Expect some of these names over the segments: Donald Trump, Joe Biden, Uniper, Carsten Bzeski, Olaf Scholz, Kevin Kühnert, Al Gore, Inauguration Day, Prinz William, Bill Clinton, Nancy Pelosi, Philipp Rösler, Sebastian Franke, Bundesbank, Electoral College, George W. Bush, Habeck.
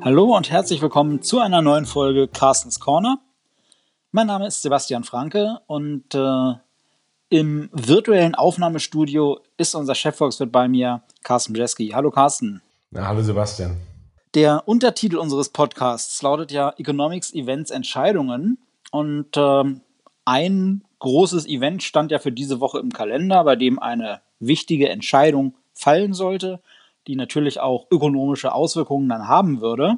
Hallo und herzlich willkommen zu einer neuen Folge Carstens Corner. Mein Name ist Sebastian Franke und im virtuellen Aufnahmestudio ist unser Chefvolkswirt bei mir, Carsten Bzeski. Hallo Carsten. Na, hallo Sebastian. Der Untertitel unseres Podcasts lautet ja Economics, Events, Entscheidungen. Und ein großes Event stand ja für diese Woche im Kalender, bei dem eine wichtige Entscheidung fallen sollte, die natürlich auch ökonomische Auswirkungen dann haben würde.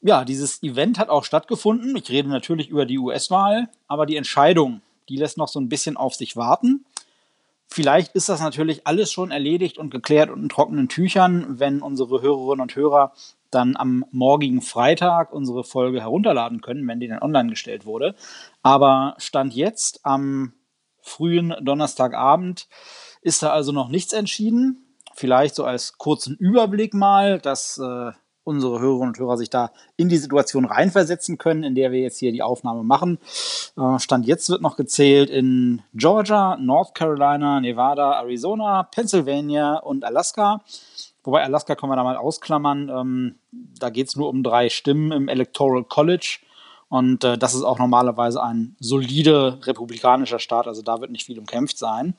Ja, dieses Event hat auch stattgefunden. Ich rede natürlich über die US-Wahl, aber die Entscheidung, die lässt noch so ein bisschen auf sich warten. Vielleicht ist das natürlich alles schon erledigt und geklärt und in trockenen Tüchern, wenn unsere Hörerinnen und Hörer dann am morgigen Freitag unsere Folge herunterladen können, wenn die dann online gestellt wurde. Aber Stand jetzt, am frühen Donnerstagabend, ist da also noch nichts entschieden. Vielleicht so als kurzen Überblick mal, dass unsere Hörerinnen und Hörer sich da in die Situation reinversetzen können, in der wir jetzt hier die Aufnahme machen. Stand jetzt wird noch gezählt in Georgia, North Carolina, Nevada, Arizona, Pennsylvania und Alaska. Wobei Alaska können wir da mal ausklammern. Da geht es nur um 3 Stimmen im Electoral College. Und das ist auch normalerweise ein solider republikanischer Staat. Also da wird nicht viel umkämpft sein.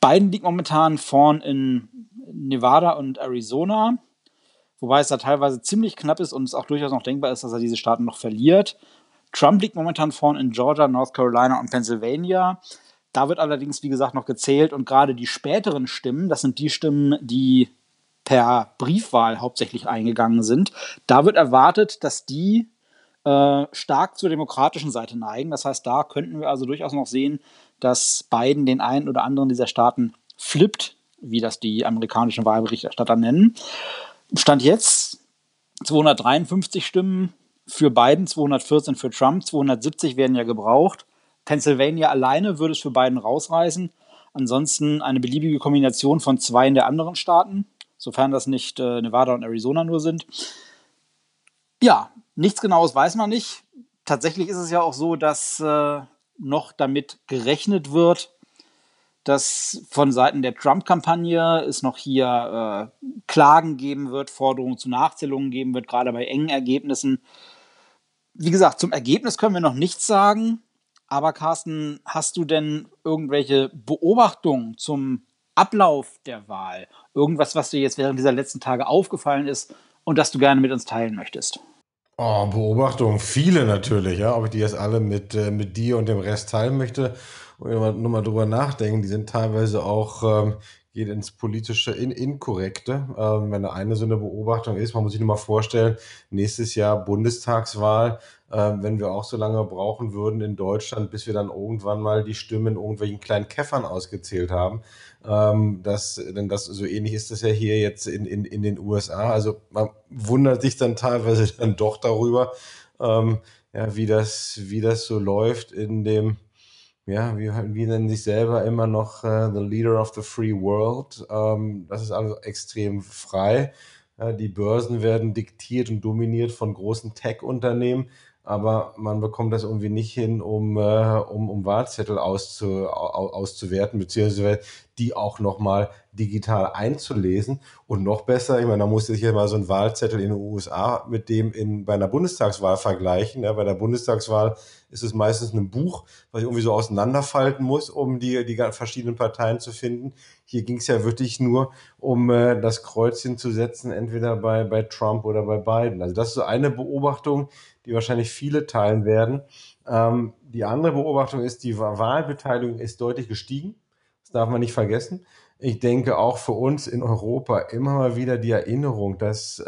Biden liegt momentan vorn in Nevada und Arizona. Wobei es da teilweise ziemlich knapp ist und es auch durchaus noch denkbar ist, dass er diese Staaten noch verliert. Trump liegt momentan vorn in Georgia, North Carolina und Pennsylvania. Da wird allerdings, wie gesagt, noch gezählt. Und gerade die späteren Stimmen, das sind die Stimmen, die per Briefwahl hauptsächlich eingegangen sind, da wird erwartet, dass die stark zur demokratischen Seite neigen. Das heißt, da könnten wir also durchaus noch sehen, dass Biden den einen oder anderen dieser Staaten flippt, wie das die amerikanischen Wahlberichterstatter nennen. Stand jetzt 253 Stimmen für Biden, 214 für Trump, 270 werden ja gebraucht. Pennsylvania alleine würde es für Biden rausreißen. Ansonsten eine beliebige Kombination von 2 in der anderen Staaten, sofern das nicht Nevada und Arizona nur sind. Ja, nichts Genaues weiß man nicht. Tatsächlich ist es ja auch so, dass noch damit gerechnet wird, dass von Seiten der Trump-Kampagne es noch hier Klagen geben wird, Forderungen zu Nachzählungen geben wird, gerade bei engen Ergebnissen. Wie gesagt, zum Ergebnis können wir noch nichts sagen. Aber Carsten, hast du denn irgendwelche Beobachtungen zum Ablauf der Wahl? Irgendwas, was dir jetzt während dieser letzten Tage aufgefallen ist und das du gerne mit uns teilen möchtest? Oh, Beobachtungen, viele natürlich. Ja. Ob ich die jetzt alle mit dir und dem Rest teilen möchte und nur mal drüber nachdenken, die sind teilweise auch, geht ins politische Inkorrekte. Wenn eine so eine Beobachtung ist, man muss sich nur mal vorstellen, nächstes Jahr Bundestagswahl, wenn wir auch so lange brauchen würden in Deutschland, bis wir dann irgendwann mal die Stimmen in irgendwelchen kleinen Käffern ausgezählt haben. Denn das so ähnlich ist das ja hier jetzt in den USA. Also man wundert sich dann teilweise dann doch darüber, ja, wie das so läuft in dem, ja, wie nennen sich selber immer noch the leader of the free world. Das ist also extrem frei. Die Börsen werden diktiert und dominiert von großen Tech-Unternehmen, aber man bekommt das irgendwie nicht hin, um Wahlzettel auszuwerten, beziehungsweise die auch nochmal digital einzulesen. Und noch besser, ich meine, da musste ich jetzt mal so einen Wahlzettel in den USA mit dem bei einer Bundestagswahl vergleichen. Ja, bei der Bundestagswahl ist es meistens ein Buch, was ich irgendwie so auseinanderfalten muss, um die verschiedenen Parteien zu finden. Hier ging es ja wirklich nur um das Kreuzchen zu setzen, entweder bei Trump oder bei Biden. Also das ist so eine Beobachtung, die wahrscheinlich viele teilen werden. Die andere Beobachtung ist, die Wahlbeteiligung ist deutlich gestiegen. Das darf man nicht vergessen. Ich denke auch für uns in Europa immer mal wieder die Erinnerung, dass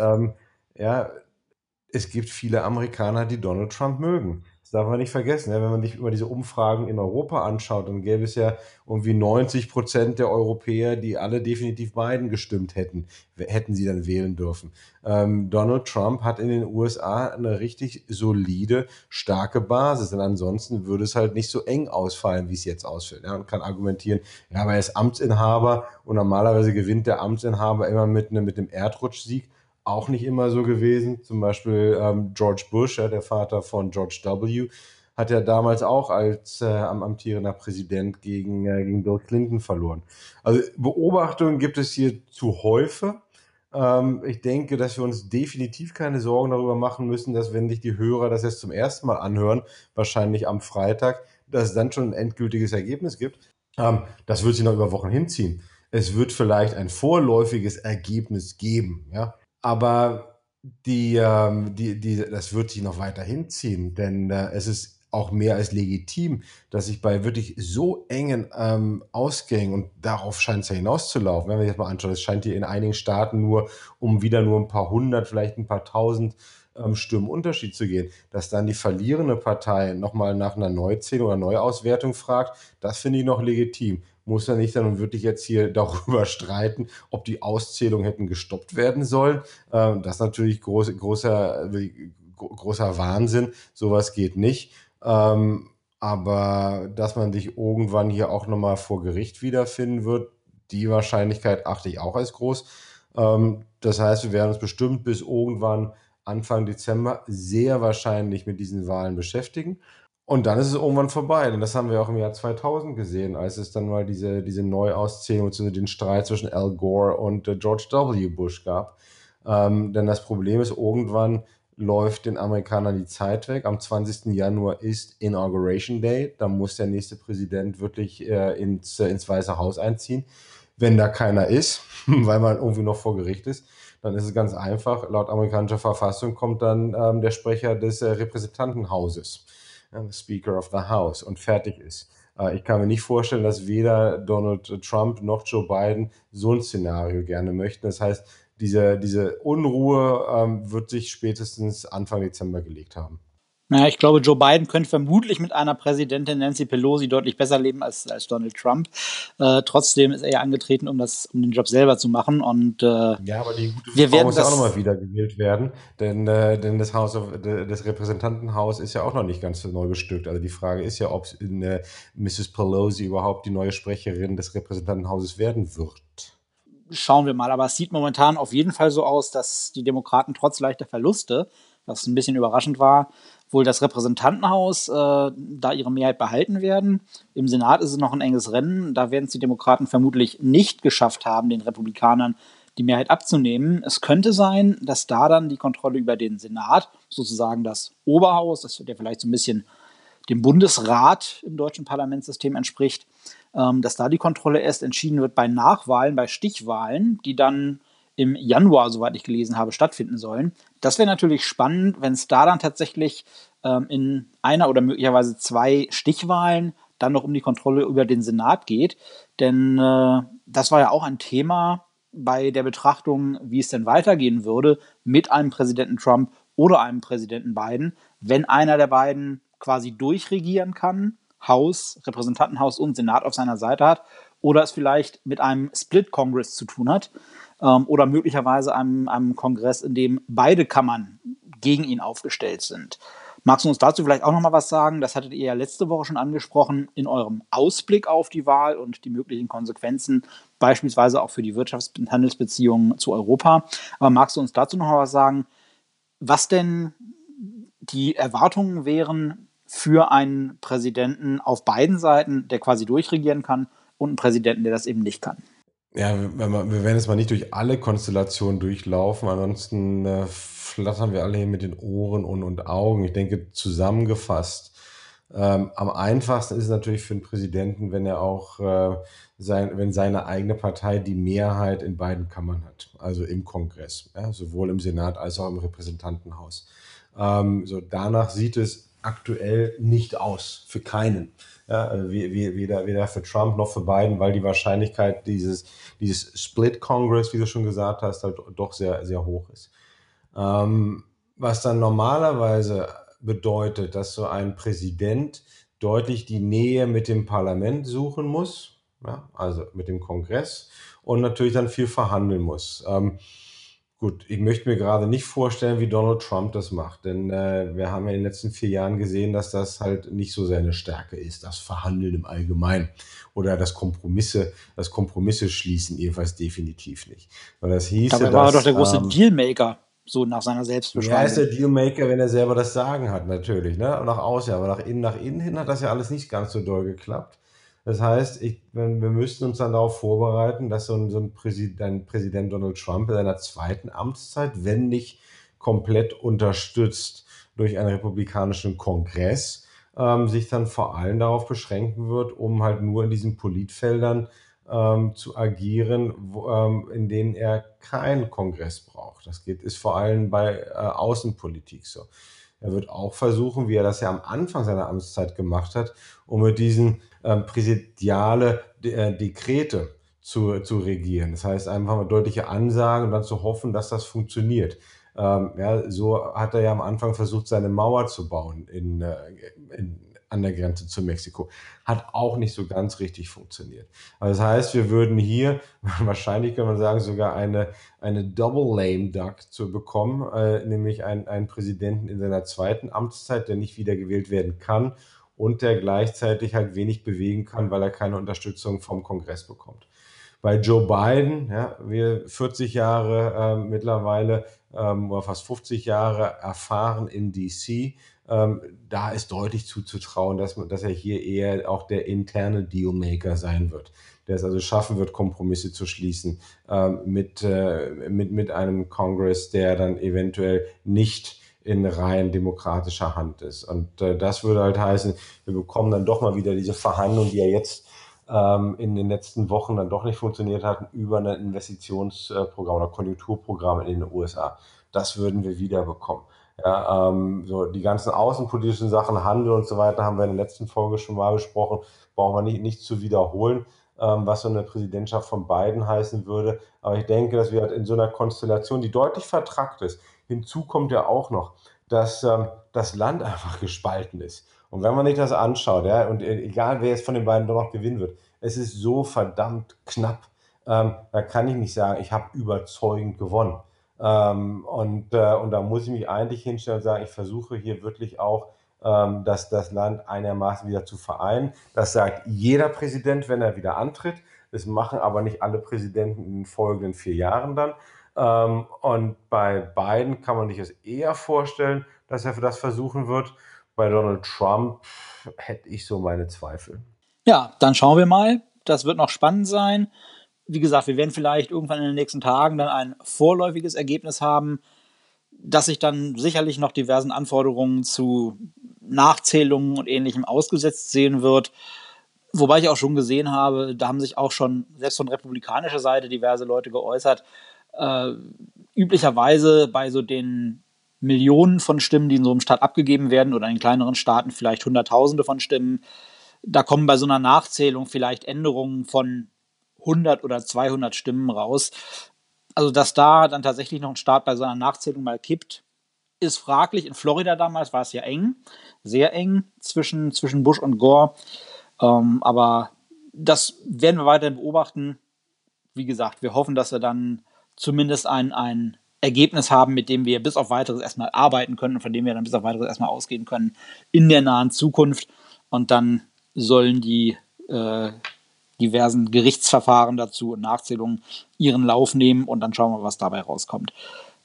es gibt viele Amerikaner, die Donald Trump mögen. Das darf man nicht vergessen. Ja, wenn man sich über diese Umfragen in Europa anschaut, dann gäbe es ja irgendwie 90% der Europäer, die alle definitiv Biden gestimmt hätten, hätten sie dann wählen dürfen. Donald Trump hat in den USA eine richtig solide, starke Basis. Und ansonsten würde es halt nicht so eng ausfallen, wie es jetzt ausfällt. Ja, man kann argumentieren, ja, aber er ist Amtsinhaber und normalerweise gewinnt der Amtsinhaber immer mit einem Erdrutschsieg. Auch nicht immer so gewesen. Zum Beispiel George Bush, ja, der Vater von George W., hat ja damals auch als amtierender Präsident gegen Bill Clinton verloren. Also Beobachtungen gibt es hier zu Häufe. Ich denke, dass wir uns definitiv keine Sorgen darüber machen müssen, dass, wenn sich die Hörer das jetzt zum ersten Mal anhören, wahrscheinlich am Freitag, dass es dann schon ein endgültiges Ergebnis gibt. Das wird sich noch über Wochen hinziehen. Es wird vielleicht ein vorläufiges Ergebnis geben, ja? Aber das wird sich noch weiter hinziehen, denn es ist auch mehr als legitim, dass sich bei wirklich so engen Ausgängen, und darauf scheint es ja hinauszulaufen, wenn wir jetzt mal anschauen, es scheint hier in einigen Staaten wieder nur ein paar hundert, vielleicht ein paar tausend Stimmen Unterschied zu gehen, dass dann die verlierende Partei nochmal nach einer Neuzählung oder Neuauswertung fragt, das finde ich noch legitim. Muss ja nicht dann wirklich jetzt hier darüber streiten, ob die Auszählungen hätten gestoppt werden sollen. Das ist natürlich großer Wahnsinn, sowas geht nicht. Aber dass man sich irgendwann hier auch nochmal vor Gericht wiederfinden wird, die Wahrscheinlichkeit achte ich auch als groß. Das heißt, wir werden uns bestimmt bis irgendwann Anfang Dezember sehr wahrscheinlich mit diesen Wahlen beschäftigen. Und dann ist es irgendwann vorbei. Denn das haben wir auch im Jahr 2000 gesehen, als es dann mal diese Neuauszählung bzw. den Streit zwischen Al Gore und George W. Bush gab. Denn das Problem ist, irgendwann läuft den Amerikanern die Zeit weg. Am 20. Januar ist Inauguration Day. Da muss der nächste Präsident wirklich ins Weiße Haus einziehen. Wenn da keiner ist, weil man irgendwie noch vor Gericht ist, dann ist es ganz einfach. Laut amerikanischer Verfassung kommt dann der Sprecher des Repräsentantenhauses, Speaker of the House, und fertig ist. Ich kann mir nicht vorstellen, dass weder Donald Trump noch Joe Biden so ein Szenario gerne möchten. Das heißt, diese Unruhe wird sich spätestens Anfang Dezember gelegt haben. Naja, ich glaube, Joe Biden könnte vermutlich mit einer Präsidentin Nancy Pelosi deutlich besser leben als Donald Trump. Trotzdem ist er ja angetreten, um den Job selber zu machen. Und ja, aber die gute Frau muss ja auch nochmal wiedergewählt werden, denn das Repräsentantenhaus ist ja auch noch nicht ganz neu bestückt. Also die Frage ist ja, ob Mrs. Pelosi überhaupt die neue Sprecherin des Repräsentantenhauses werden wird. Schauen wir mal. Aber es sieht momentan auf jeden Fall so aus, dass die Demokraten trotz leichter Verluste, was ein bisschen überraschend war, wohl das Repräsentantenhaus da ihre Mehrheit behalten werden. Im Senat ist es noch ein enges Rennen. Da werden es die Demokraten vermutlich nicht geschafft haben, den Republikanern die Mehrheit abzunehmen. Es könnte sein, dass da dann die Kontrolle über den Senat, sozusagen das Oberhaus, das ja vielleicht so ein bisschen dem Bundesrat im deutschen Parlamentssystem entspricht, dass da die Kontrolle erst entschieden wird bei Nachwahlen, bei Stichwahlen, die dann im Januar, soweit ich gelesen habe, stattfinden sollen. Das wäre natürlich spannend, wenn es da dann tatsächlich in einer oder möglicherweise zwei Stichwahlen dann noch um die Kontrolle über den Senat geht. Denn das war ja auch ein Thema bei der Betrachtung, wie es denn weitergehen würde mit einem Präsidenten Trump oder einem Präsidenten Biden, wenn einer der beiden quasi durchregieren kann, Haus, Repräsentantenhaus und Senat auf seiner Seite hat, oder es vielleicht mit einem Split-Congress zu tun hat, oder möglicherweise einem Kongress, in dem beide Kammern gegen ihn aufgestellt sind. Magst du uns dazu vielleicht auch noch mal was sagen? Das hattet ihr ja letzte Woche schon angesprochen in eurem Ausblick auf die Wahl und die möglichen Konsequenzen, beispielsweise auch für die Wirtschafts- und Handelsbeziehungen zu Europa. Aber magst du uns dazu noch mal was sagen, was denn die Erwartungen wären für einen Präsidenten auf beiden Seiten, der quasi durchregieren kann, und einen Präsidenten, der das eben nicht kann? Ja, wir werden jetzt mal nicht durch alle Konstellationen durchlaufen, ansonsten flattern wir alle hier mit den Ohren und Augen. Ich denke, zusammengefasst, am einfachsten ist es natürlich für einen Präsidenten, wenn er auch wenn seine eigene Partei die Mehrheit in beiden Kammern hat, also im Kongress, ja, sowohl im Senat als auch im Repräsentantenhaus. So danach sieht es aktuell nicht aus, für keinen. Ja, weder für Trump noch für Biden, weil die Wahrscheinlichkeit dieses Split-Congress, wie du schon gesagt hast, halt doch sehr, sehr hoch ist. Was dann normalerweise bedeutet, dass so ein Präsident deutlich die Nähe mit dem Parlament suchen muss, ja, also mit dem Kongress, und natürlich dann viel verhandeln muss. Gut, ich möchte mir gerade nicht vorstellen, wie Donald Trump das macht, denn wir haben ja in den letzten 4 Jahren gesehen, dass das halt nicht so seine Stärke ist, das Verhandeln im Allgemeinen oder das Kompromisse schließen, jedenfalls definitiv nicht. Weil das hieß, dabei war er doch der große Dealmaker, so nach seiner Selbstbeschreibung. Er ist der Dealmaker, wenn er selber das Sagen hat, natürlich, ne? Nach außen, aber nach innen hin hat das ja alles nicht ganz so doll geklappt. Das heißt, wir müssten uns dann darauf vorbereiten, dass Präsident Donald Trump in seiner zweiten Amtszeit, wenn nicht komplett unterstützt durch einen republikanischen Kongress, sich dann vor allem darauf beschränken wird, um halt nur in diesen Politfeldern zu agieren, in denen er keinen Kongress braucht. Das ist vor allem bei Außenpolitik so. Er wird auch versuchen, wie er das ja am Anfang seiner Amtszeit gemacht hat, um mit diesen präsidiale Dekrete zu regieren. Das heißt, einfach mal deutliche Ansagen und dann zu hoffen, dass das funktioniert. Ja, so hat er ja am Anfang versucht, seine Mauer zu bauen an der Grenze zu Mexiko. Hat auch nicht so ganz richtig funktioniert. Also das heißt, wir würden hier, wahrscheinlich kann man sagen, sogar eine Double Lame Duck zu bekommen, nämlich einen Präsidenten in seiner zweiten Amtszeit, der nicht wiedergewählt werden kann und der gleichzeitig halt wenig bewegen kann, weil er keine Unterstützung vom Kongress bekommt. Bei Joe Biden, ja, wir 40 Jahre mittlerweile oder fast 50 Jahre erfahren in D.C., da ist deutlich zuzutrauen, dass er hier eher auch der interne Dealmaker sein wird, der es also schaffen wird, Kompromisse zu schließen mit einem Kongress, der dann eventuell nicht in rein demokratischer Hand ist. Und das würde halt heißen, wir bekommen dann doch mal wieder diese Verhandlung, die ja jetzt in den letzten Wochen dann doch nicht funktioniert hatten, über ein Investitionsprogramm oder Konjunkturprogramm in den USA. Das würden wir wieder bekommen. Ja, so die ganzen außenpolitischen Sachen, Handel und so weiter, haben wir in der letzten Folge schon mal besprochen, brauchen wir nicht zu wiederholen, was so eine Präsidentschaft von Biden heißen würde. Aber ich denke, dass wir halt in so einer Konstellation, die deutlich vertrackt ist, hinzu kommt ja auch noch, dass das Land einfach gespalten ist. Und wenn man sich das anschaut, ja, und egal wer jetzt von den beiden doch noch gewinnen wird, es ist so verdammt knapp, da kann ich nicht sagen, ich habe überzeugend gewonnen. Und da muss ich mich eigentlich hinstellen und sagen, ich versuche hier wirklich auch, das Land einigermaßen wieder zu vereinen. Das sagt jeder Präsident, wenn er wieder antritt. Das machen aber nicht alle Präsidenten in den folgenden 4 Jahren dann. Und bei Biden kann man sich das eher vorstellen, dass er für das versuchen wird. Bei Donald Trump hätte ich so meine Zweifel. Ja, dann schauen wir mal. Das wird noch spannend sein. Wie gesagt, wir werden vielleicht irgendwann in den nächsten Tagen dann ein vorläufiges Ergebnis haben, das sich dann sicherlich noch diversen Anforderungen zu Nachzählungen und Ähnlichem ausgesetzt sehen wird. Wobei ich auch schon gesehen habe, da haben sich auch schon, selbst von republikanischer Seite, diverse Leute geäußert. Üblicherweise bei so den Millionen von Stimmen, die in so einem Staat abgegeben werden oder in kleineren Staaten vielleicht Hunderttausende von Stimmen, da kommen bei so einer Nachzählung vielleicht Änderungen von 100 oder 200 Stimmen raus. Also, dass da dann tatsächlich noch ein Staat bei so einer Nachzählung mal kippt, ist fraglich. In Florida damals war es ja eng, sehr eng zwischen Bush und Gore. Aber das werden wir weiterhin beobachten. Wie gesagt, wir hoffen, dass wir dann zumindest ein Ergebnis haben, mit dem wir bis auf weiteres erstmal arbeiten können und von dem wir dann bis auf weiteres erstmal ausgehen können in der nahen Zukunft. Und dann sollen die diversen Gerichtsverfahren dazu und Nachzählungen ihren Lauf nehmen und dann schauen wir, was dabei rauskommt.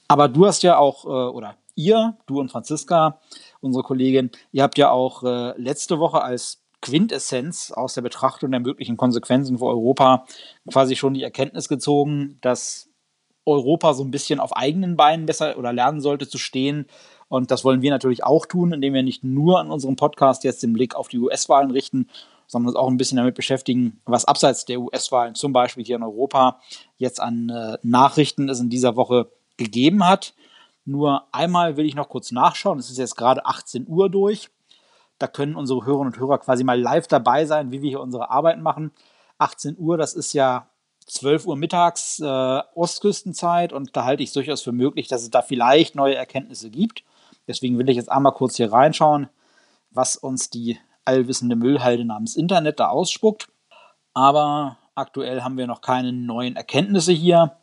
Aber du hast ja auch, du und Franziska, unsere Kollegin, ihr habt ja auch letzte Woche als Quintessenz aus der Betrachtung der möglichen Konsequenzen für Europa quasi schon die Erkenntnis gezogen, dass Europa so ein bisschen auf eigenen Beinen besser oder lernen sollte zu stehen. Und das wollen wir natürlich auch tun, indem wir nicht nur an unserem Podcast jetzt den Blick auf die US-Wahlen richten, sondern uns auch ein bisschen damit beschäftigen, was abseits der US-Wahlen, zum Beispiel hier in Europa, jetzt an Nachrichten es in dieser Woche gegeben hat. Nur einmal will ich noch kurz nachschauen. Es ist jetzt gerade 18 Uhr durch. Da können unsere Hörerinnen und Hörer quasi mal live dabei sein, wie wir hier unsere Arbeit machen. 18 Uhr, das ist ja 12 Uhr mittags Ostküstenzeit und da halte ich es durchaus für möglich, dass es da vielleicht neue Erkenntnisse gibt. Deswegen will ich jetzt einmal kurz hier reinschauen, was uns die allwissende Müllhalde namens Internet da ausspuckt. Aber aktuell haben wir noch keine neuen Erkenntnisse hier,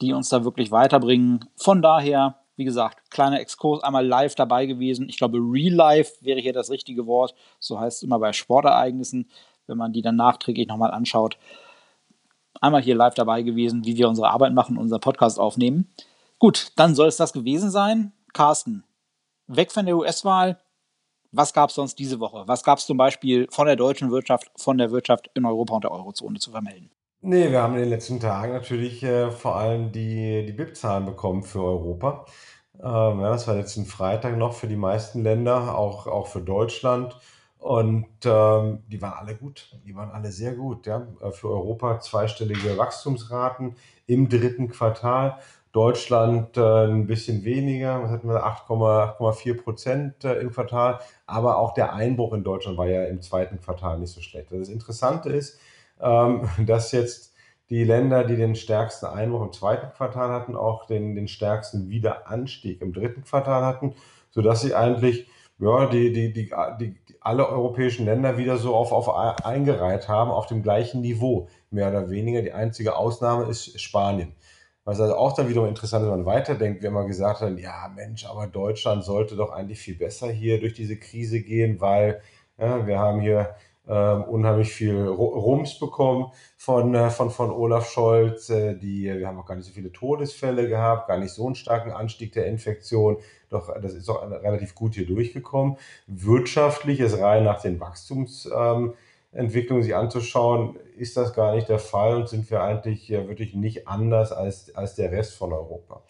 die uns da wirklich weiterbringen. Von daher, wie gesagt, kleiner Exkurs, einmal live dabei gewesen. Ich glaube, Real Life wäre hier das richtige Wort. So heißt es immer bei Sportereignissen, wenn man die dann nachträglich nochmal anschaut. Einmal hier live dabei gewesen, wie wir unsere Arbeit machen, unseren Podcast aufnehmen. Gut, dann soll es das gewesen sein. Carsten, weg von der US-Wahl, Was gab es sonst diese Woche? Was gab es zum Beispiel von der deutschen Wirtschaft, von der Wirtschaft in Europa und der Eurozone zu vermelden? Nee, wir haben in den letzten Tagen natürlich vor allem die BIP-Zahlen bekommen für Europa. Ja, das war letzten Freitag noch für die meisten Länder, auch für Deutschland. Und die waren alle gut, die waren alle sehr gut. Ja? Für Europa zweistellige Wachstumsraten im dritten Quartal. Deutschland ein bisschen weniger, was hatten wir, 8,4% im Quartal. Aber auch der Einbruch in Deutschland war ja im zweiten Quartal nicht so schlecht. Also das Interessante ist, dass jetzt die Länder, die den stärksten Einbruch im zweiten Quartal hatten, auch den stärksten Wiederanstieg im dritten Quartal hatten, sodass sie eigentlich alle europäischen Länder wieder so auf eingereiht haben, auf dem gleichen Niveau, mehr oder weniger. Die einzige Ausnahme ist Spanien. Was also auch dann wiederum interessant ist, wenn man weiterdenkt, wenn man gesagt hat, ja Mensch, aber Deutschland sollte doch eigentlich viel besser hier durch diese Krise gehen, weil ja, wir haben hier unheimlich viel Rums bekommen von Olaf Scholz. Wir haben auch gar nicht so viele Todesfälle gehabt, gar nicht so einen starken Anstieg der Infektion. Doch das ist doch relativ gut hier durchgekommen. Wirtschaftlich ist rein nach den Wachstumsentwicklungen sich anzuschauen, ist das gar nicht der Fall und sind wir eigentlich wirklich nicht anders als der Rest von Europa.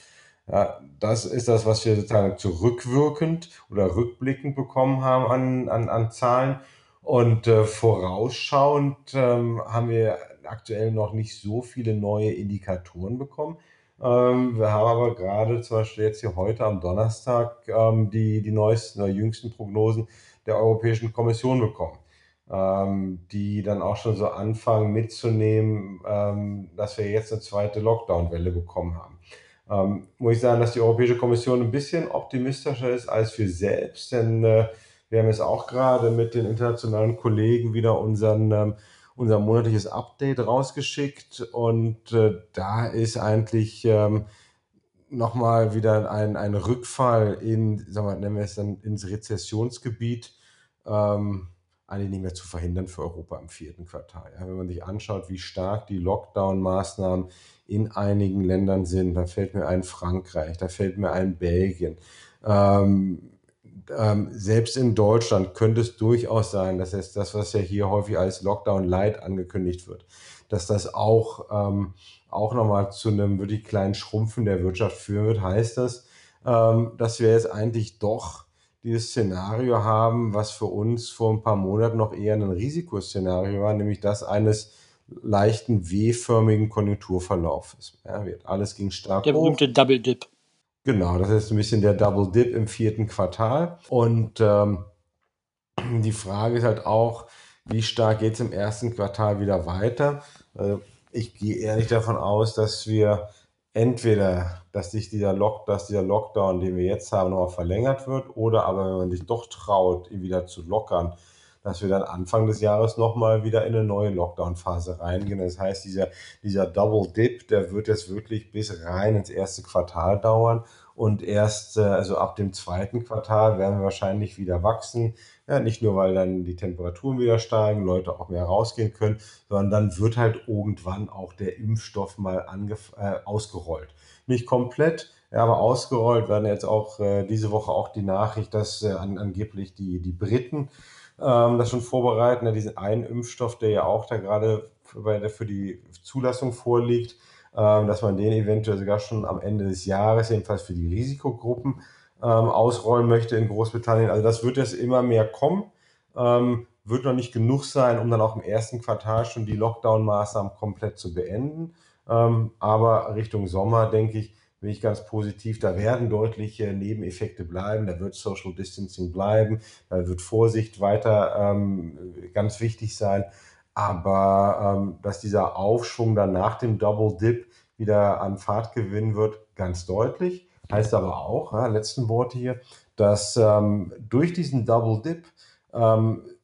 Ja, das ist das, was wir sozusagen zurückwirkend oder rückblickend bekommen haben an Zahlen. Und vorausschauend haben wir aktuell noch nicht so viele neue Indikatoren bekommen. Wir haben aber gerade zum Beispiel jetzt hier heute am Donnerstag die neuesten oder jüngsten Prognosen der Europäischen Kommission bekommen, die dann auch schon so anfangen mitzunehmen, dass wir jetzt eine zweite Lockdown-Welle bekommen haben. Muss ich sagen, dass die Europäische Kommission ein bisschen optimistischer ist als wir selbst, denn wir haben jetzt auch gerade mit den internationalen Kollegen wieder unser monatliches Update rausgeschickt und da ist eigentlich nochmal wieder ein Rückfall nennen wir es dann ins Rezessionsgebiet, eigentlich nicht mehr zu verhindern für Europa im vierten Quartal. Ja, wenn man sich anschaut, wie stark die Lockdown-Maßnahmen in einigen Ländern sind, da fällt mir ein Frankreich, da fällt mir ein Belgien. Selbst in Deutschland könnte es durchaus sein, dass jetzt das, was ja hier häufig als Lockdown-Light angekündigt wird, dass das auch nochmal zu einem wirklich kleinen Schrumpfen der Wirtschaft führen wird. Heißt das, dass wir jetzt eigentlich doch dieses Szenario haben, was für uns vor ein paar Monaten noch eher ein Risikoszenario war, nämlich das eines leichten W-förmigen Konjunkturverlaufes. Ja, alles ging stark hoch. Der berühmte Double Dip. Genau, das ist ein bisschen der Double Dip im vierten Quartal. Und die Frage ist halt auch, wie stark geht es im ersten Quartal wieder weiter? Also ich gehe ehrlich davon aus, dass wir dass dieser Lockdown, den wir jetzt haben, nochmal verlängert wird, oder aber wenn man sich doch traut, ihn wieder zu lockern, dass wir dann Anfang des Jahres nochmal wieder in eine neue Lockdown-Phase reingehen. Das heißt, dieser Double Dip, der wird jetzt wirklich bis rein ins erste Quartal dauern und erst also ab dem zweiten Quartal werden wir wahrscheinlich wieder wachsen. Ja, nicht nur, weil dann die Temperaturen wieder steigen, Leute auch mehr rausgehen können, sondern dann wird halt irgendwann auch der Impfstoff mal ausgerollt. Nicht komplett, ja, aber ausgerollt werden jetzt auch diese Woche auch die Nachricht, dass angeblich die Briten das schon vorbereiten, diesen einen Impfstoff, der ja auch da gerade für die Zulassung vorliegt, dass man den eventuell sogar schon am Ende des Jahres, jedenfalls für die Risikogruppen, ausrollen möchte in Großbritannien. Also das wird jetzt immer mehr kommen, wird noch nicht genug sein, um dann auch im ersten Quartal schon die Lockdown-Maßnahmen komplett zu beenden. Aber Richtung Sommer, denke ich, bin ich ganz positiv, da werden deutliche Nebeneffekte bleiben, da wird Social Distancing bleiben, da wird Vorsicht weiter ganz wichtig sein, aber dass dieser Aufschwung dann nach dem Double Dip wieder an Fahrt gewinnen wird, ganz deutlich. Heißt aber auch, letzten Worte hier, dass durch diesen Double Dip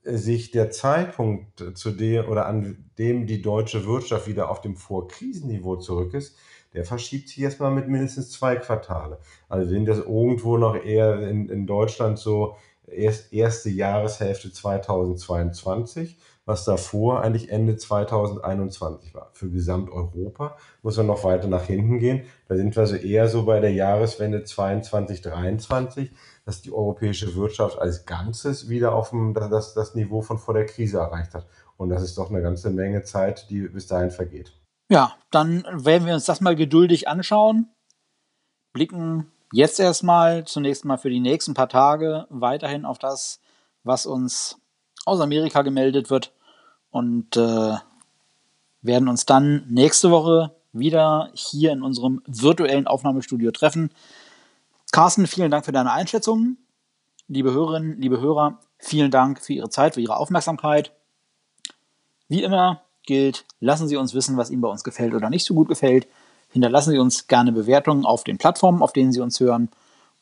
sich der Zeitpunkt, an dem die deutsche Wirtschaft wieder auf dem Vorkrisenniveau zurück ist, der verschiebt sich erstmal mit mindestens 2 Quartale. Also sind das irgendwo noch eher in Deutschland so erste Jahreshälfte 2022. was davor eigentlich Ende 2021 war. Für Gesamteuropa muss man noch weiter nach hinten gehen. Da sind wir so eher so bei der Jahreswende 22, 23, dass die europäische Wirtschaft als Ganzes wieder auf das Niveau von vor der Krise erreicht hat. Und das ist doch eine ganze Menge Zeit, die bis dahin vergeht. Ja, dann werden wir uns das mal geduldig anschauen, blicken jetzt erstmal zunächst mal für die nächsten paar Tage weiterhin auf das, was uns aus Amerika gemeldet wird, und werden uns dann nächste Woche wieder hier in unserem virtuellen Aufnahmestudio treffen. Carsten, vielen Dank für deine Einschätzungen. Liebe Hörerinnen, liebe Hörer, vielen Dank für Ihre Zeit, für Ihre Aufmerksamkeit. Wie immer gilt, lassen Sie uns wissen, was Ihnen bei uns gefällt oder nicht so gut gefällt. Hinterlassen Sie uns gerne Bewertungen auf den Plattformen, auf denen Sie uns hören.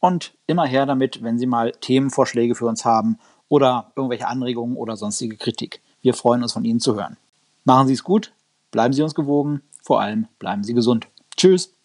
Und immer her damit, wenn Sie mal Themenvorschläge für uns haben oder irgendwelche Anregungen oder sonstige Kritik. Wir freuen uns, von Ihnen zu hören. Machen Sie es gut, bleiben Sie uns gewogen, vor allem bleiben Sie gesund. Tschüss!